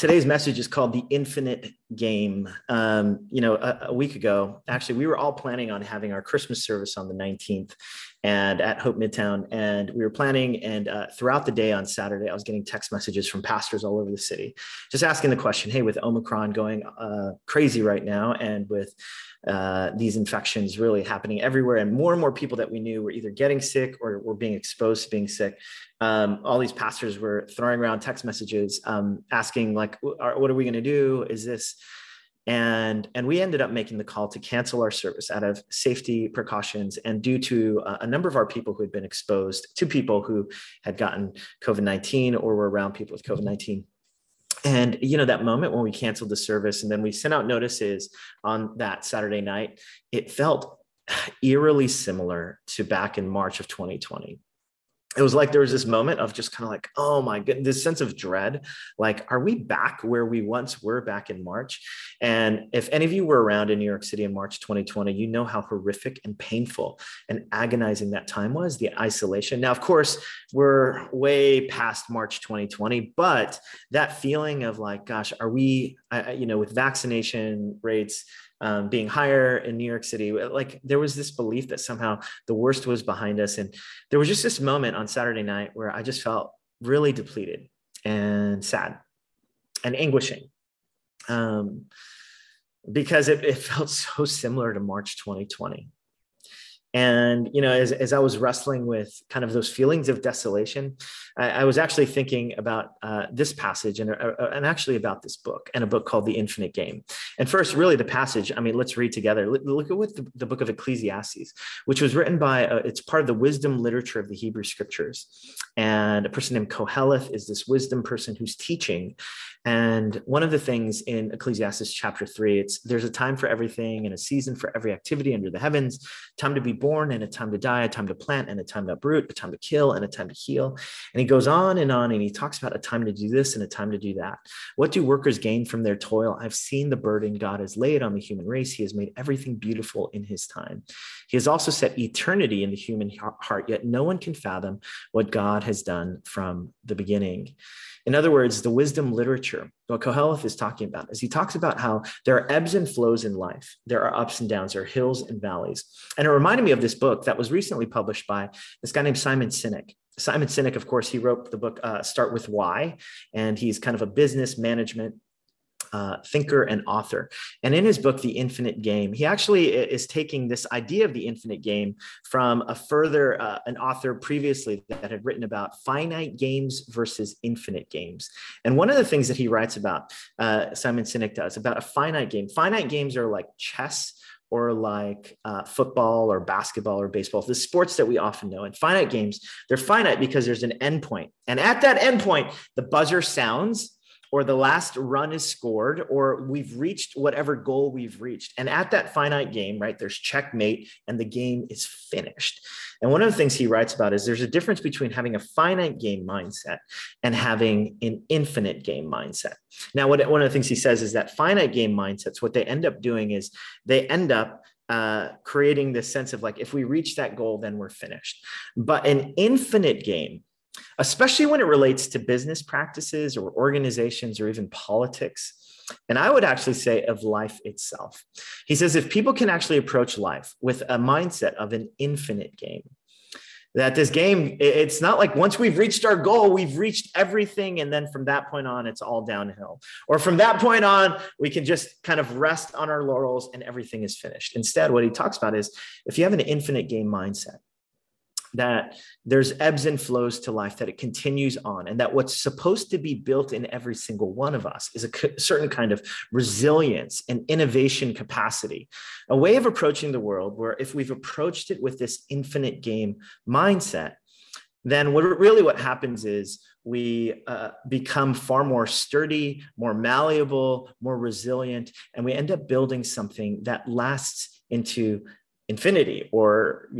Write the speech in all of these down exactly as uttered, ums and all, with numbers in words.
Today's message is called The Infinite Game. Um, you know, a, a week ago, actually, we were all planning on having our Christmas service on the nineteenth and at Hope Midtown. And we were planning, and uh, throughout the day on Saturday, I was getting text messages from pastors all over the city, just asking the question, hey, with Omicron going uh, crazy right now, and with uh, these infections really happening everywhere, and more and more people that we knew were either getting sick or were being exposed to being sick. Um, all these pastors were throwing around text messages, um, asking like, what are we going to do? Is this, and, and we ended up making the call to cancel our service out of safety precautions, and due to uh, a number of our people who had been exposed to people who had gotten COVID nineteen or were around people with COVID nineteen. And, you know, that moment when we canceled the service and then we sent out notices on that Saturday night, it felt eerily similar to back in March of twenty twenty. It was like there was this moment of just kind of like, oh my goodness, this sense of dread. Like, are we back where we once were back in March? And if any of you were around in New York City in March twenty twenty, you know how horrific and painful and agonizing that time was, the isolation. Now, of course, we're way past March twenty twenty, but that feeling of like, gosh, are we, I, you know, with vaccination rates Um, being higher in New York City, like there was this belief that somehow the worst was behind us. And there was just this moment on Saturday night where I just felt really depleted and sad and anguishing um, because it, it felt so similar to March twenty twenty. And, you know, as, as I was wrestling with kind of those feelings of desolation, I, I was actually thinking about uh, this passage and, uh, and actually about this book and a book called The Infinite Game. And first, really the passage, I mean, let's read together. Look at what the, the book of Ecclesiastes, which was written by, uh, it's part of the wisdom literature of the Hebrew scriptures. And a person named Koheleth is this wisdom person who's teaching. And one of the things in Ecclesiastes chapter three, it's there's a time for everything and a season for every activity under the heavens, time to be born and a time to die, a time to plant and a time to uproot, a time to kill and a time to heal. And he goes on and on, and he talks about a time to do this and a time to do that. What do workers gain from their toil? I've seen the burden God has laid on the human race. He has made everything beautiful in his time. He has also set eternity in the human heart, yet no one can fathom what God has done from the beginning. In other words, the wisdom literature, what Koheleth is talking about is he talks about how there are ebbs and flows in life. There are ups and downs, there are hills and valleys. And it reminded me of this book that was recently published by this guy named Simon Sinek. Simon Sinek, of course, he wrote the book uh, Start With Why, and he's kind of a business management Uh, thinker and author. And in his book, The Infinite Game, he actually is taking this idea of the infinite game from a further, uh, an author previously that had written about finite games versus infinite games. And one of the things that he writes about, uh, Simon Sinek does, about a finite game. Finite games are like chess or like uh, football or basketball or baseball, the sports that we often know. And finite games, they're finite because there's an endpoint. And at that endpoint, the buzzer sounds, or the last run is scored, or we've reached whatever goal we've reached. And at that finite game, right, there's checkmate and the game is finished. And one of the things he writes about is there's a difference between having a finite game mindset and having an infinite game mindset. Now, what, one of the things he says is that finite game mindsets, what they end up doing is they end up Uh, creating this sense of like, if we reach that goal, then we're finished. But an infinite game, especially when it relates to business practices or organizations or even politics, and I would actually say of life itself. He says if people can actually approach life with a mindset of an infinite game, that this game, it's not like once we've reached our goal, we've reached everything. And then from that point on, it's all downhill. Or from that point on, we can just kind of rest on our laurels and everything is finished. Instead, what he talks about is if you have an infinite game mindset, that there's ebbs and flows to life, that it continues on, and that what's supposed to be built in every single one of us is a certain kind of resilience and innovation capacity, a way of approaching the world where if we've approached it with this infinite game mindset, then what really what happens is we uh, become far more sturdy, more malleable, more resilient, and we end up building something that lasts into infinity or,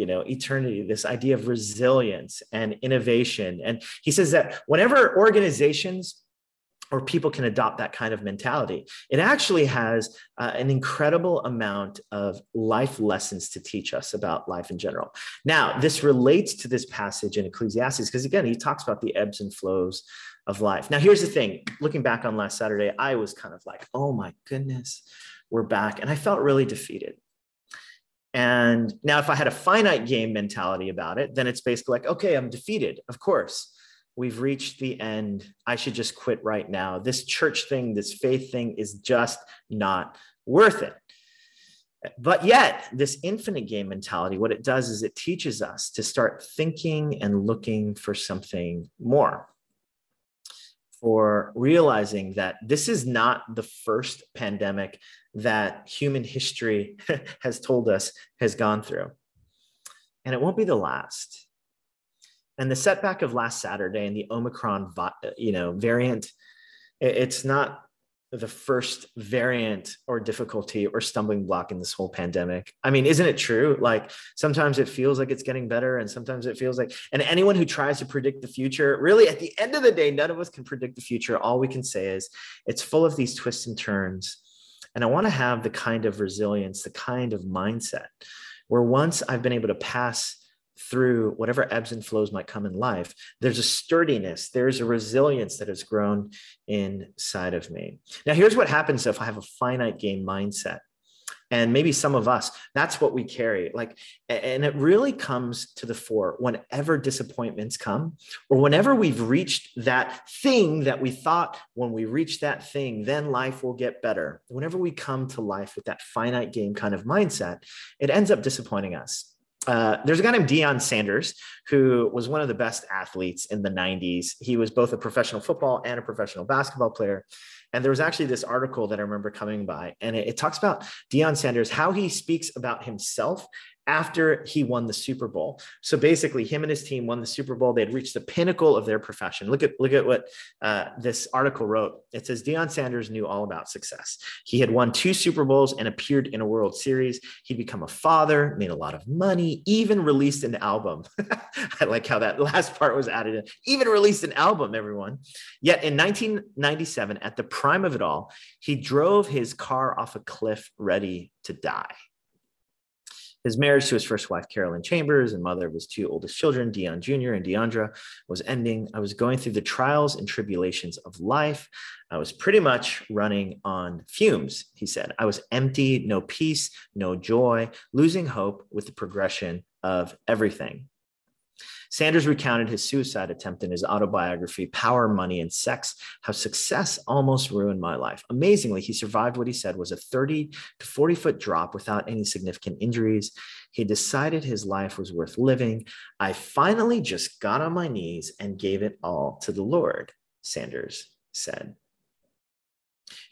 you know, eternity, this idea of resilience and innovation. And he says that whenever organizations or people can adopt that kind of mentality, it actually has uh, an incredible amount of life lessons to teach us about life in general. Now, this relates to this passage in Ecclesiastes, because again, he talks about the ebbs and flows of life. Now, here's the thing. Looking back on last Saturday, I was kind of like, oh my goodness, we're back. And I felt really defeated. And now if I had a finite game mentality about it, then it's basically like, okay, I'm defeated. Of course, we've reached the end. I should just quit right now. This church thing, this faith thing is just not worth it. But yet this infinite game mentality, what it does is it teaches us to start thinking and looking for something more, for realizing that this is not the first pandemic that human history has told us has gone through. And it won't be the last. And the setback of last Saturday and the Omicron you know, variant, it's not the first variant or difficulty or stumbling block in this whole pandemic. I mean, isn't it true? Like sometimes it feels like it's getting better and sometimes it feels like, and anyone who tries to predict the future, really at the end of the day, none of us can predict the future. All we can say is it's full of these twists and turns. And I want to have the kind of resilience, the kind of mindset where once I've been able to pass through whatever ebbs and flows might come in life, there's a sturdiness, there's a resilience that has grown inside of me. Now, here's what happens if I have a finite game mindset. And maybe some of us, that's what we carry. Like, and it really comes to the fore whenever disappointments come, or whenever we've reached that thing that we thought when we reach that thing, then life will get better. Whenever we come to life with that finite game kind of mindset, it ends up disappointing us. Uh, there's a guy named Deion Sanders, who was one of the best athletes in the nineties. He was both a professional football and a professional basketball player. And there was actually this article that I remember coming by, and it, it talks about Deion Sanders, how he speaks about himself after he won the Super Bowl. So basically him and his team won the Super Bowl. They had reached the pinnacle of their profession. Look at, look at what uh, this article wrote. It says, Deion Sanders knew all about success. He had won two Super Bowls and appeared in a World Series. He'd become a father, made a lot of money, even released an album. I like how that last part was added in. Even released an album, everyone. Yet in nineteen ninety-seven, at the prime of it all, he drove his car off a cliff ready to die. His marriage to his first wife, Carolyn Chambers, and mother of his two oldest children, Deion Junior and Deandra, was ending. I was going through the trials and tribulations of life. I was pretty much running on fumes, he said. I was empty, no peace, no joy, losing hope with the progression of everything. Sanders recounted his suicide attempt in his autobiography, Power, Money, and Sex, How Success Almost Ruined My Life. Amazingly, he survived what he said was a thirty to forty foot drop without any significant injuries. He decided his life was worth living. I finally just got on my knees and gave it all to the Lord, Sanders said.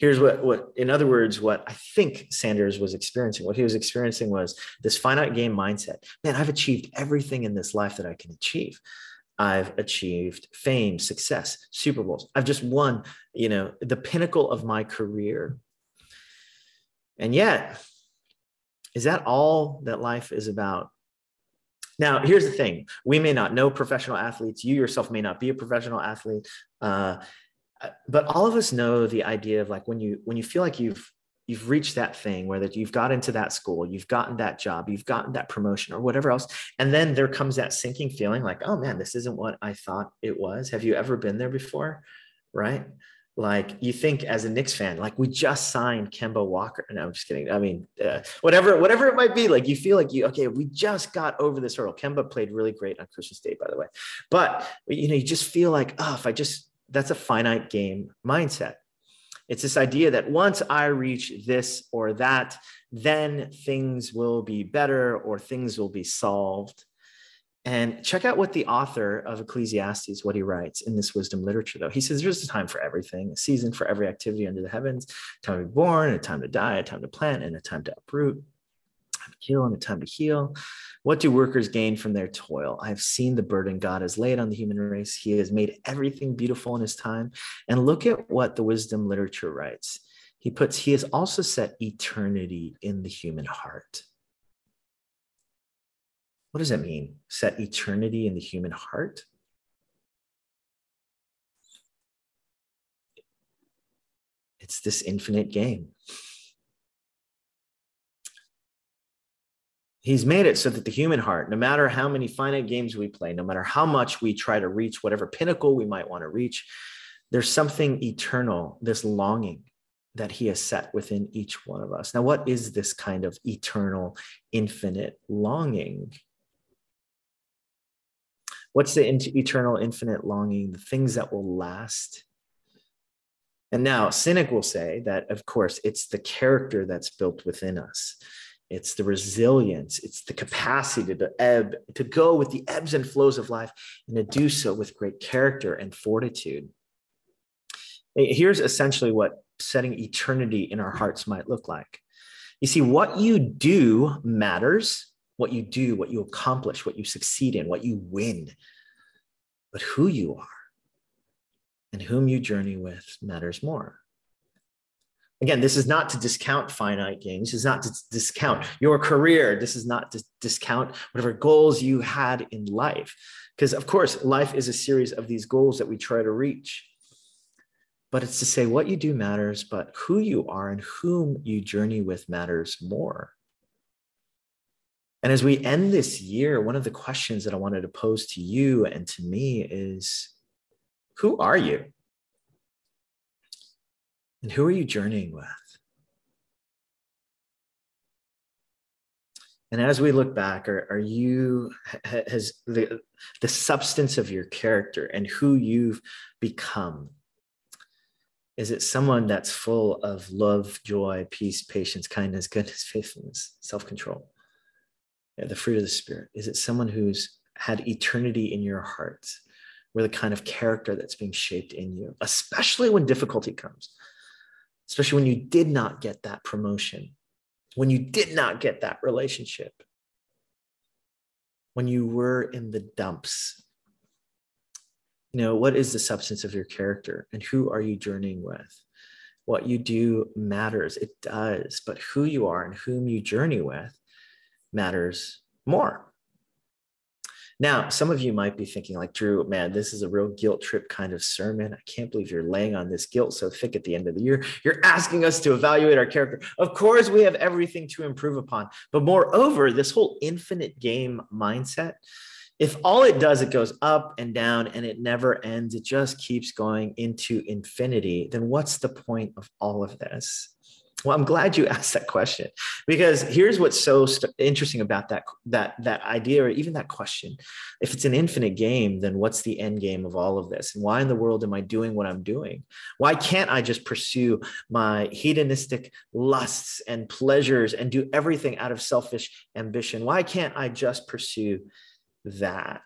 Here's what, what, in other words, what I think Sanders was experiencing, what he was experiencing was this finite game mindset. Man, I've achieved everything in this life that I can achieve. I've achieved fame, success, Super Bowls. I've just won, you know, the pinnacle of my career. And yet, is that all that life is about? Now, here's the thing. We may not know professional athletes. You yourself may not be a professional athlete. Uh, But all of us know the idea of like when you when you feel like you've you've reached that thing where that you've got into that school, you've gotten that job, you've gotten that promotion or whatever else. And then there comes that sinking feeling like, oh, man, this isn't what I thought it was. Have you ever been there before? Right. Like you think as a Knicks fan, like we just signed Kemba Walker. No, I'm just kidding. I mean, uh, whatever, whatever it might be, like you feel like you, okay, we just got over this hurdle. Kemba played really great on Christmas Day, by the way. But, you know, you just feel like, oh, if I just that's a finite game mindset. It's this idea that once I reach this or that, then things will be better or things will be solved. And check out what the author of Ecclesiastes, what he writes in this wisdom literature, though. He says, there's a time for everything, a season for every activity under the heavens, a time to be born, a time to die, a time to plant, and a time to uproot, a time to kill, and a time to heal. What do workers gain from their toil? I have seen the burden God has laid on the human race. He has made everything beautiful in his time. And look at what the wisdom literature writes. He puts, he has also set eternity in the human heart. What does that mean? Set eternity in the human heart? It's this infinite game. He's made it so that the human heart, no matter how many finite games we play, no matter how much we try to reach whatever pinnacle we might want to reach, There's something eternal, this longing that he has set within each one of us. Now, what is this kind of eternal, infinite longing? What's the in- eternal, infinite longing? The things that will last. And now, Sinek will say that, of course, it's the character that's built within us. It's the resilience. It's the capacity to ebb, to go with the ebbs and flows of life, and to do so with great character and fortitude. Here's essentially what setting eternity in our hearts might look like. You see, what you do matters. What you do, what you accomplish, what you succeed in, what you win. But who you are and whom you journey with matters more. Again, this is not to discount finite gains. This is not to discount your career. This is not to discount whatever goals you had in life. Because, of course, life is a series of these goals that we try to reach. But it's to say what you do matters, but who you are and whom you journey with matters more. And as we end this year, one of the questions that I wanted to pose to you and to me is, who are you? And who are you journeying with? And as we look back, are, are you, has the, the substance of your character and who you've become, is it someone that's full of love, joy, peace, patience, kindness, goodness, faithfulness, self-control, the fruit of the Spirit? Is it someone who's had eternity in your heart? We're the kind of character that's being shaped in you, especially when difficulty comes, especially when you did not get that promotion, when you did not get that relationship, when you were in the dumps. You know, what is the substance of your character and who are you journeying with? What you do matters, it does, but who you are and whom you journey with matters more. Now, some of you might be thinking like, Drew, man, this is a real guilt trip kind of sermon. I can't believe you're laying on this guilt so thick at the end of the year. You're asking us to evaluate our character. Of course, we have everything to improve upon. But moreover, this whole infinite game mindset, if all it does, it goes up and down and it never ends, it just keeps going into infinity, then what's the point of all of this? Well, I'm glad you asked that question, because here's what's so st- interesting about that, that, that idea or even that question. If it's an infinite game, then what's the end game of all of this? And why in the world am I doing what I'm doing? Why can't I just pursue my hedonistic lusts and pleasures and do everything out of selfish ambition? Why can't I just pursue that?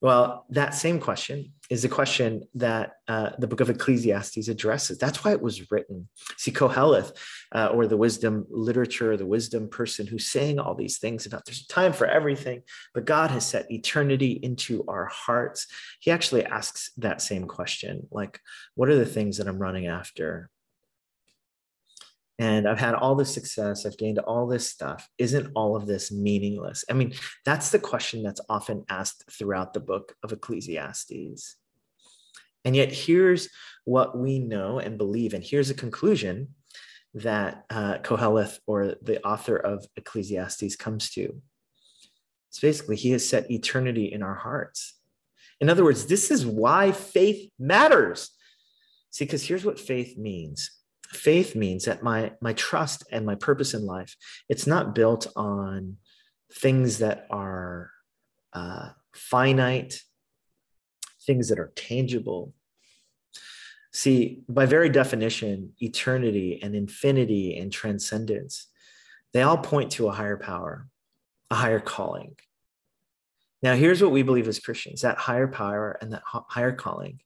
Well, that same question is the question that uh, the book of Ecclesiastes addresses. That's why it was written. See, Koheleth, uh, or the wisdom literature, the wisdom person who's saying all these things about there's time for everything, but God has set eternity into our hearts. He actually asks that same question, like, what are the things that I'm running after? And I've had all this success, I've gained all this stuff. Isn't all of this meaningless? I mean, that's the question that's often asked throughout the book of Ecclesiastes. And yet here's what we know and believe. And here's a conclusion that uh, Koheleth, or the author of Ecclesiastes, comes to. It's basically, he has set eternity in our hearts. In other words, this is why faith matters. See, because here's what faith means. Faith means that my, my trust and my purpose in life, it's not built on things that are uh, finite, things that are tangible. See, by very definition, eternity and infinity and transcendence, they all point to a higher power, a higher calling. Now, here's what we believe as Christians, that higher power and that higher calling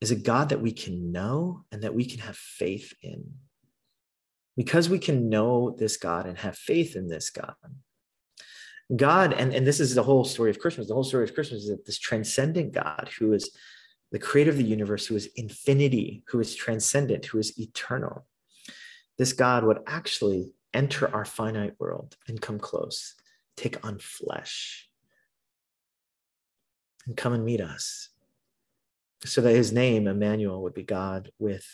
is a God that we can know and that we can have faith in. Because we can know this God and have faith in this God. God, and, and this is the whole story of Christmas, the whole story of Christmas is that this transcendent God who is the creator of the universe, who is infinity, who is transcendent, who is eternal, this God would actually enter our finite world and come close, take on flesh, and come and meet us. So that his name, Emmanuel, would be God with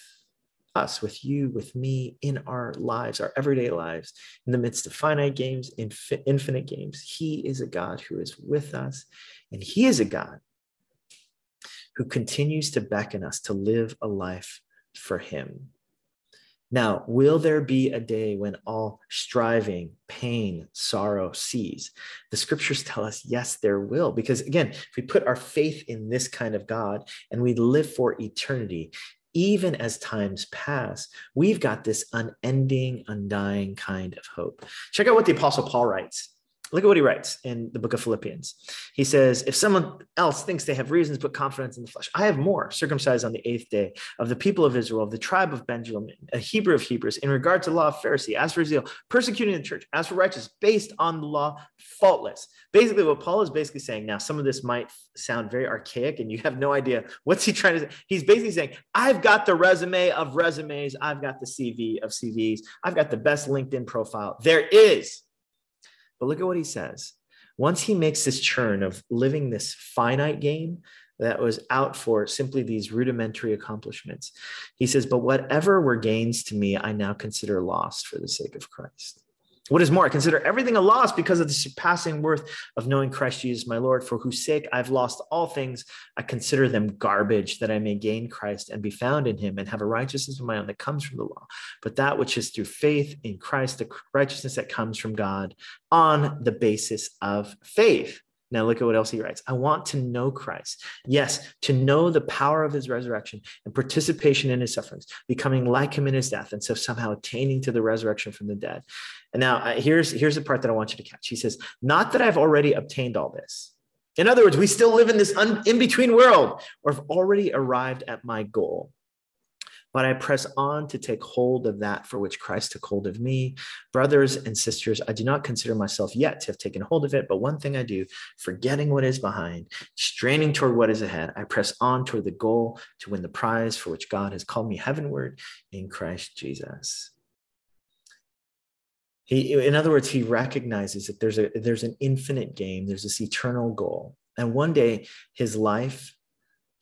us, with you, with me, in our lives, our everyday lives, in the midst of finite games, infi- infinite games. He is a God who is with us, and he is a God who continues to beckon us to live a life for him. Now, will there be a day when all striving, pain, sorrow cease? The scriptures tell us, yes, there will. Because again, if we put our faith in this kind of God and we live for eternity, even as times pass, we've got this unending, undying kind of hope. Check out what the Apostle Paul writes. Look at what he writes in the book of Philippians. He says, if someone else thinks they have reasons to put confidence in the flesh, I have more, circumcised on the eighth day, of the people of Israel, of the tribe of Benjamin, a Hebrew of Hebrews, in regard to law, of Pharisee, as for zeal, persecuting the church, as for righteousness, based on the law, faultless. Basically, what Paul is basically saying, now some of this might sound very archaic and you have no idea what's he trying to say. He's basically saying, I've got the resume of resumes. I've got the C V of C Vs. I've got the best LinkedIn profile there is. But look at what he says. Once he makes this churn of living this finite game that was out for simply these rudimentary accomplishments, he says, but whatever were gains to me, I now consider lost for the sake of Christ. What is more, I consider everything a loss because of the surpassing worth of knowing Christ Jesus, my Lord, for whose sake I've lost all things. I consider them garbage that I may gain Christ and be found in him and have a righteousness of my own that comes from the law, but that which is through faith in Christ, the righteousness that comes from God on the basis of faith. Now look at what else he writes. I want to know Christ. Yes, to know the power of his resurrection and participation in his sufferings, becoming like him in his death, and so somehow attaining to the resurrection from the dead. And now uh, here's, here's the part that I want you to catch. He says, not that I've already obtained all this. In other words, we still live in this un- in-between world or have already arrived at my goal. But I press on to take hold of that for which Christ took hold of me. Brothers and sisters, I do not consider myself yet to have taken hold of it, but one thing I do, forgetting what is behind, straining toward what is ahead, I press on toward the goal to win the prize for which God has called me heavenward in Christ Jesus. He, in other words, he recognizes that there's a there's an infinite game, there's this eternal goal. And one day his life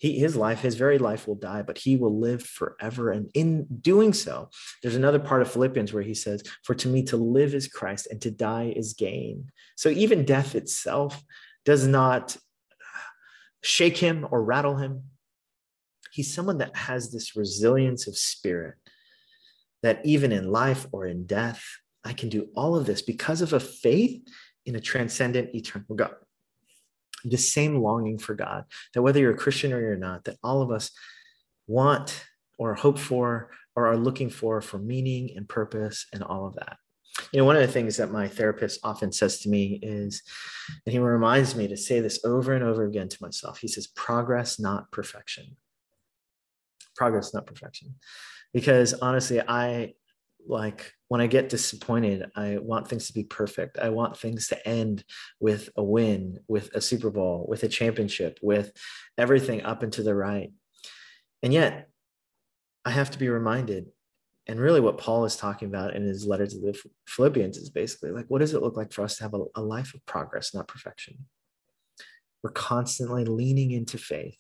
He, his life, his very life will die, but he will live forever. And in doing so, there's another part of Philippians where he says, for to me to live is Christ and to die is gain. So even death itself does not shake him or rattle him. He's someone that has this resilience of spirit that even in life or in death, I can do all of this because of a faith in a transcendent eternal God. The same longing for God, that whether you're a Christian or you're not, that all of us want or hope for or are looking for, for meaning and purpose and all of that. You know, one of the things that my therapist often says to me is, and he reminds me to say this over and over again to myself, he says, progress, not perfection. Progress, not perfection. Because honestly, I like when I get disappointed, I want things to be perfect. I want things to end with a win, with a Super Bowl, with a championship, with everything up and to the right. And yet I have to be reminded. And really what Paul is talking about in his letter to the Philippians is basically like, what does it look like for us to have a, a life of progress, not perfection? We're constantly leaning into faith,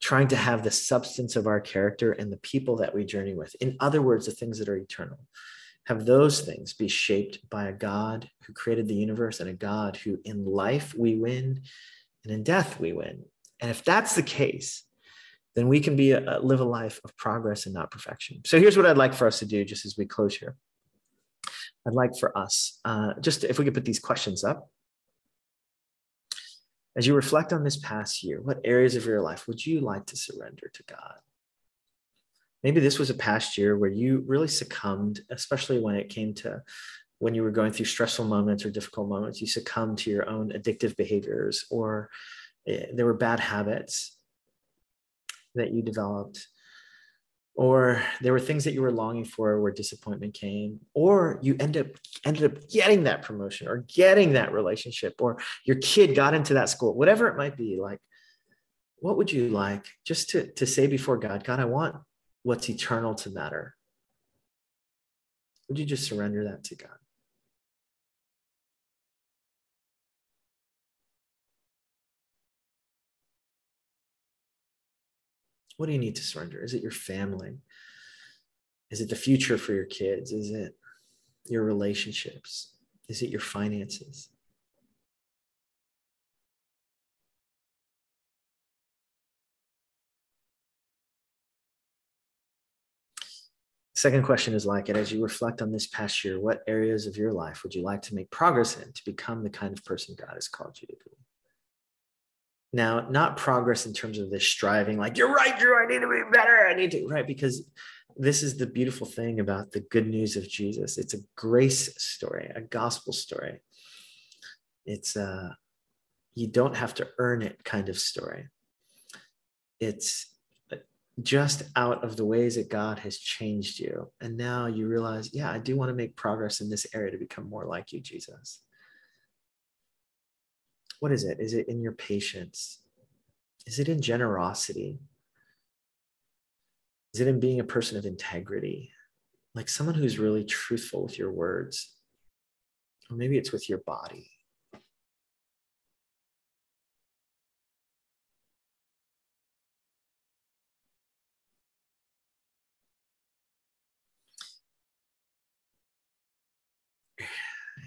trying to have the substance of our character and the people that we journey with. In other words, the things that are eternal, have those things be shaped by a God who created the universe and a God who in life we win and in death we win. And if that's the case, then we can be a, live a life of progress and not perfection. So here's what I'd like for us to do just as we close here. I'd like for us, uh, just if we could put these questions up. As you reflect on this past year, what areas of your life would you like to surrender to God? Maybe this was a past year where you really succumbed, especially when it came to when you were going through stressful moments or difficult moments, you succumbed to your own addictive behaviors, or there were bad habits that you developed, or there were things that you were longing for where disappointment came, or you end up, ended up getting that promotion or getting that relationship, or your kid got into that school, whatever it might be. Like, what would you like just to, to say before God, God, I want what's eternal to matter? Would you just surrender that to God? What do you need to surrender? Is it your family? Is it the future for your kids? Is it your relationships? Is it your finances? Second question is like it. As you reflect on this past year, what areas of your life would you like to make progress in to become the kind of person God has called you to be? Now, not progress in terms of this striving, like, you're right, Drew, I need to be better. I need to, right? Because this is the beautiful thing about the good news of Jesus. It's a grace story, a gospel story. It's a you don't have to earn it kind of story. It's just out of the ways that God has changed you. And now you realize, yeah, I do want to make progress in this area to become more like you, Jesus. What is it? Is it in your patience? Is it in generosity? Is it in being a person of integrity? Like someone who's really truthful with your words? Or maybe it's with your body.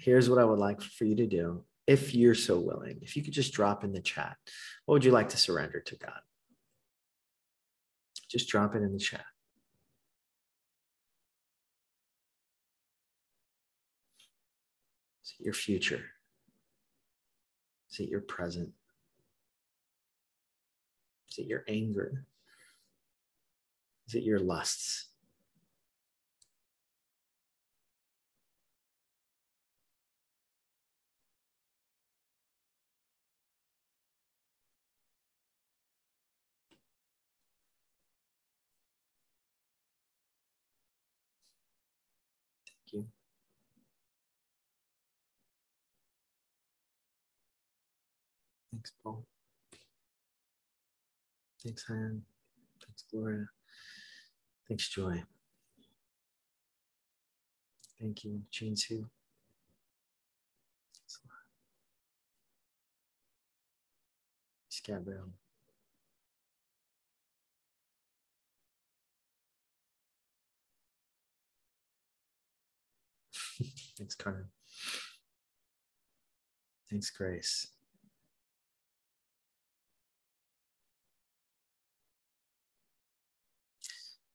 Here's what I would like for you to do. If you're so willing, if you could just drop in the chat, what would you like to surrender to God? Just drop it in the chat. Is it your future? Is it your present? Is it your anger? Is it your lusts? Thanks, Paul. Thanks, Han. Thanks, Gloria. Thanks, Joy. Thank you, Jinsu. Thanks a lot. Thanks, Gabrielle. Thanks, Carmen. Thanks, Grace.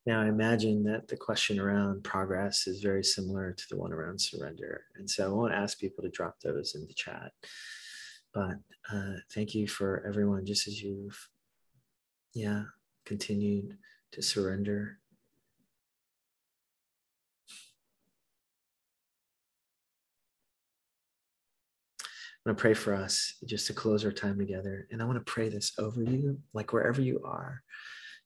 Now, I imagine that the question around progress is very similar to the one around surrender. And so I won't ask people to drop those in the chat. But uh, thank you for everyone, just as you've, yeah, continued to surrender. I'm going to pray for us just to close our time together. And I want to pray this over you, like wherever you are.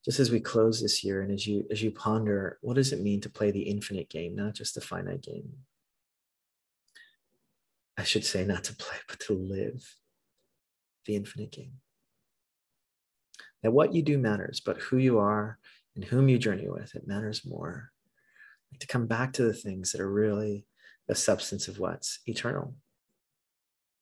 Just as we close this year and as you as you ponder, what does it mean to play the infinite game, not just the finite game? I should say not to play, but to live the infinite game. That what you do matters, but who you are and whom you journey with, it matters more. Like to come back to the things that are really the substance of what's eternal.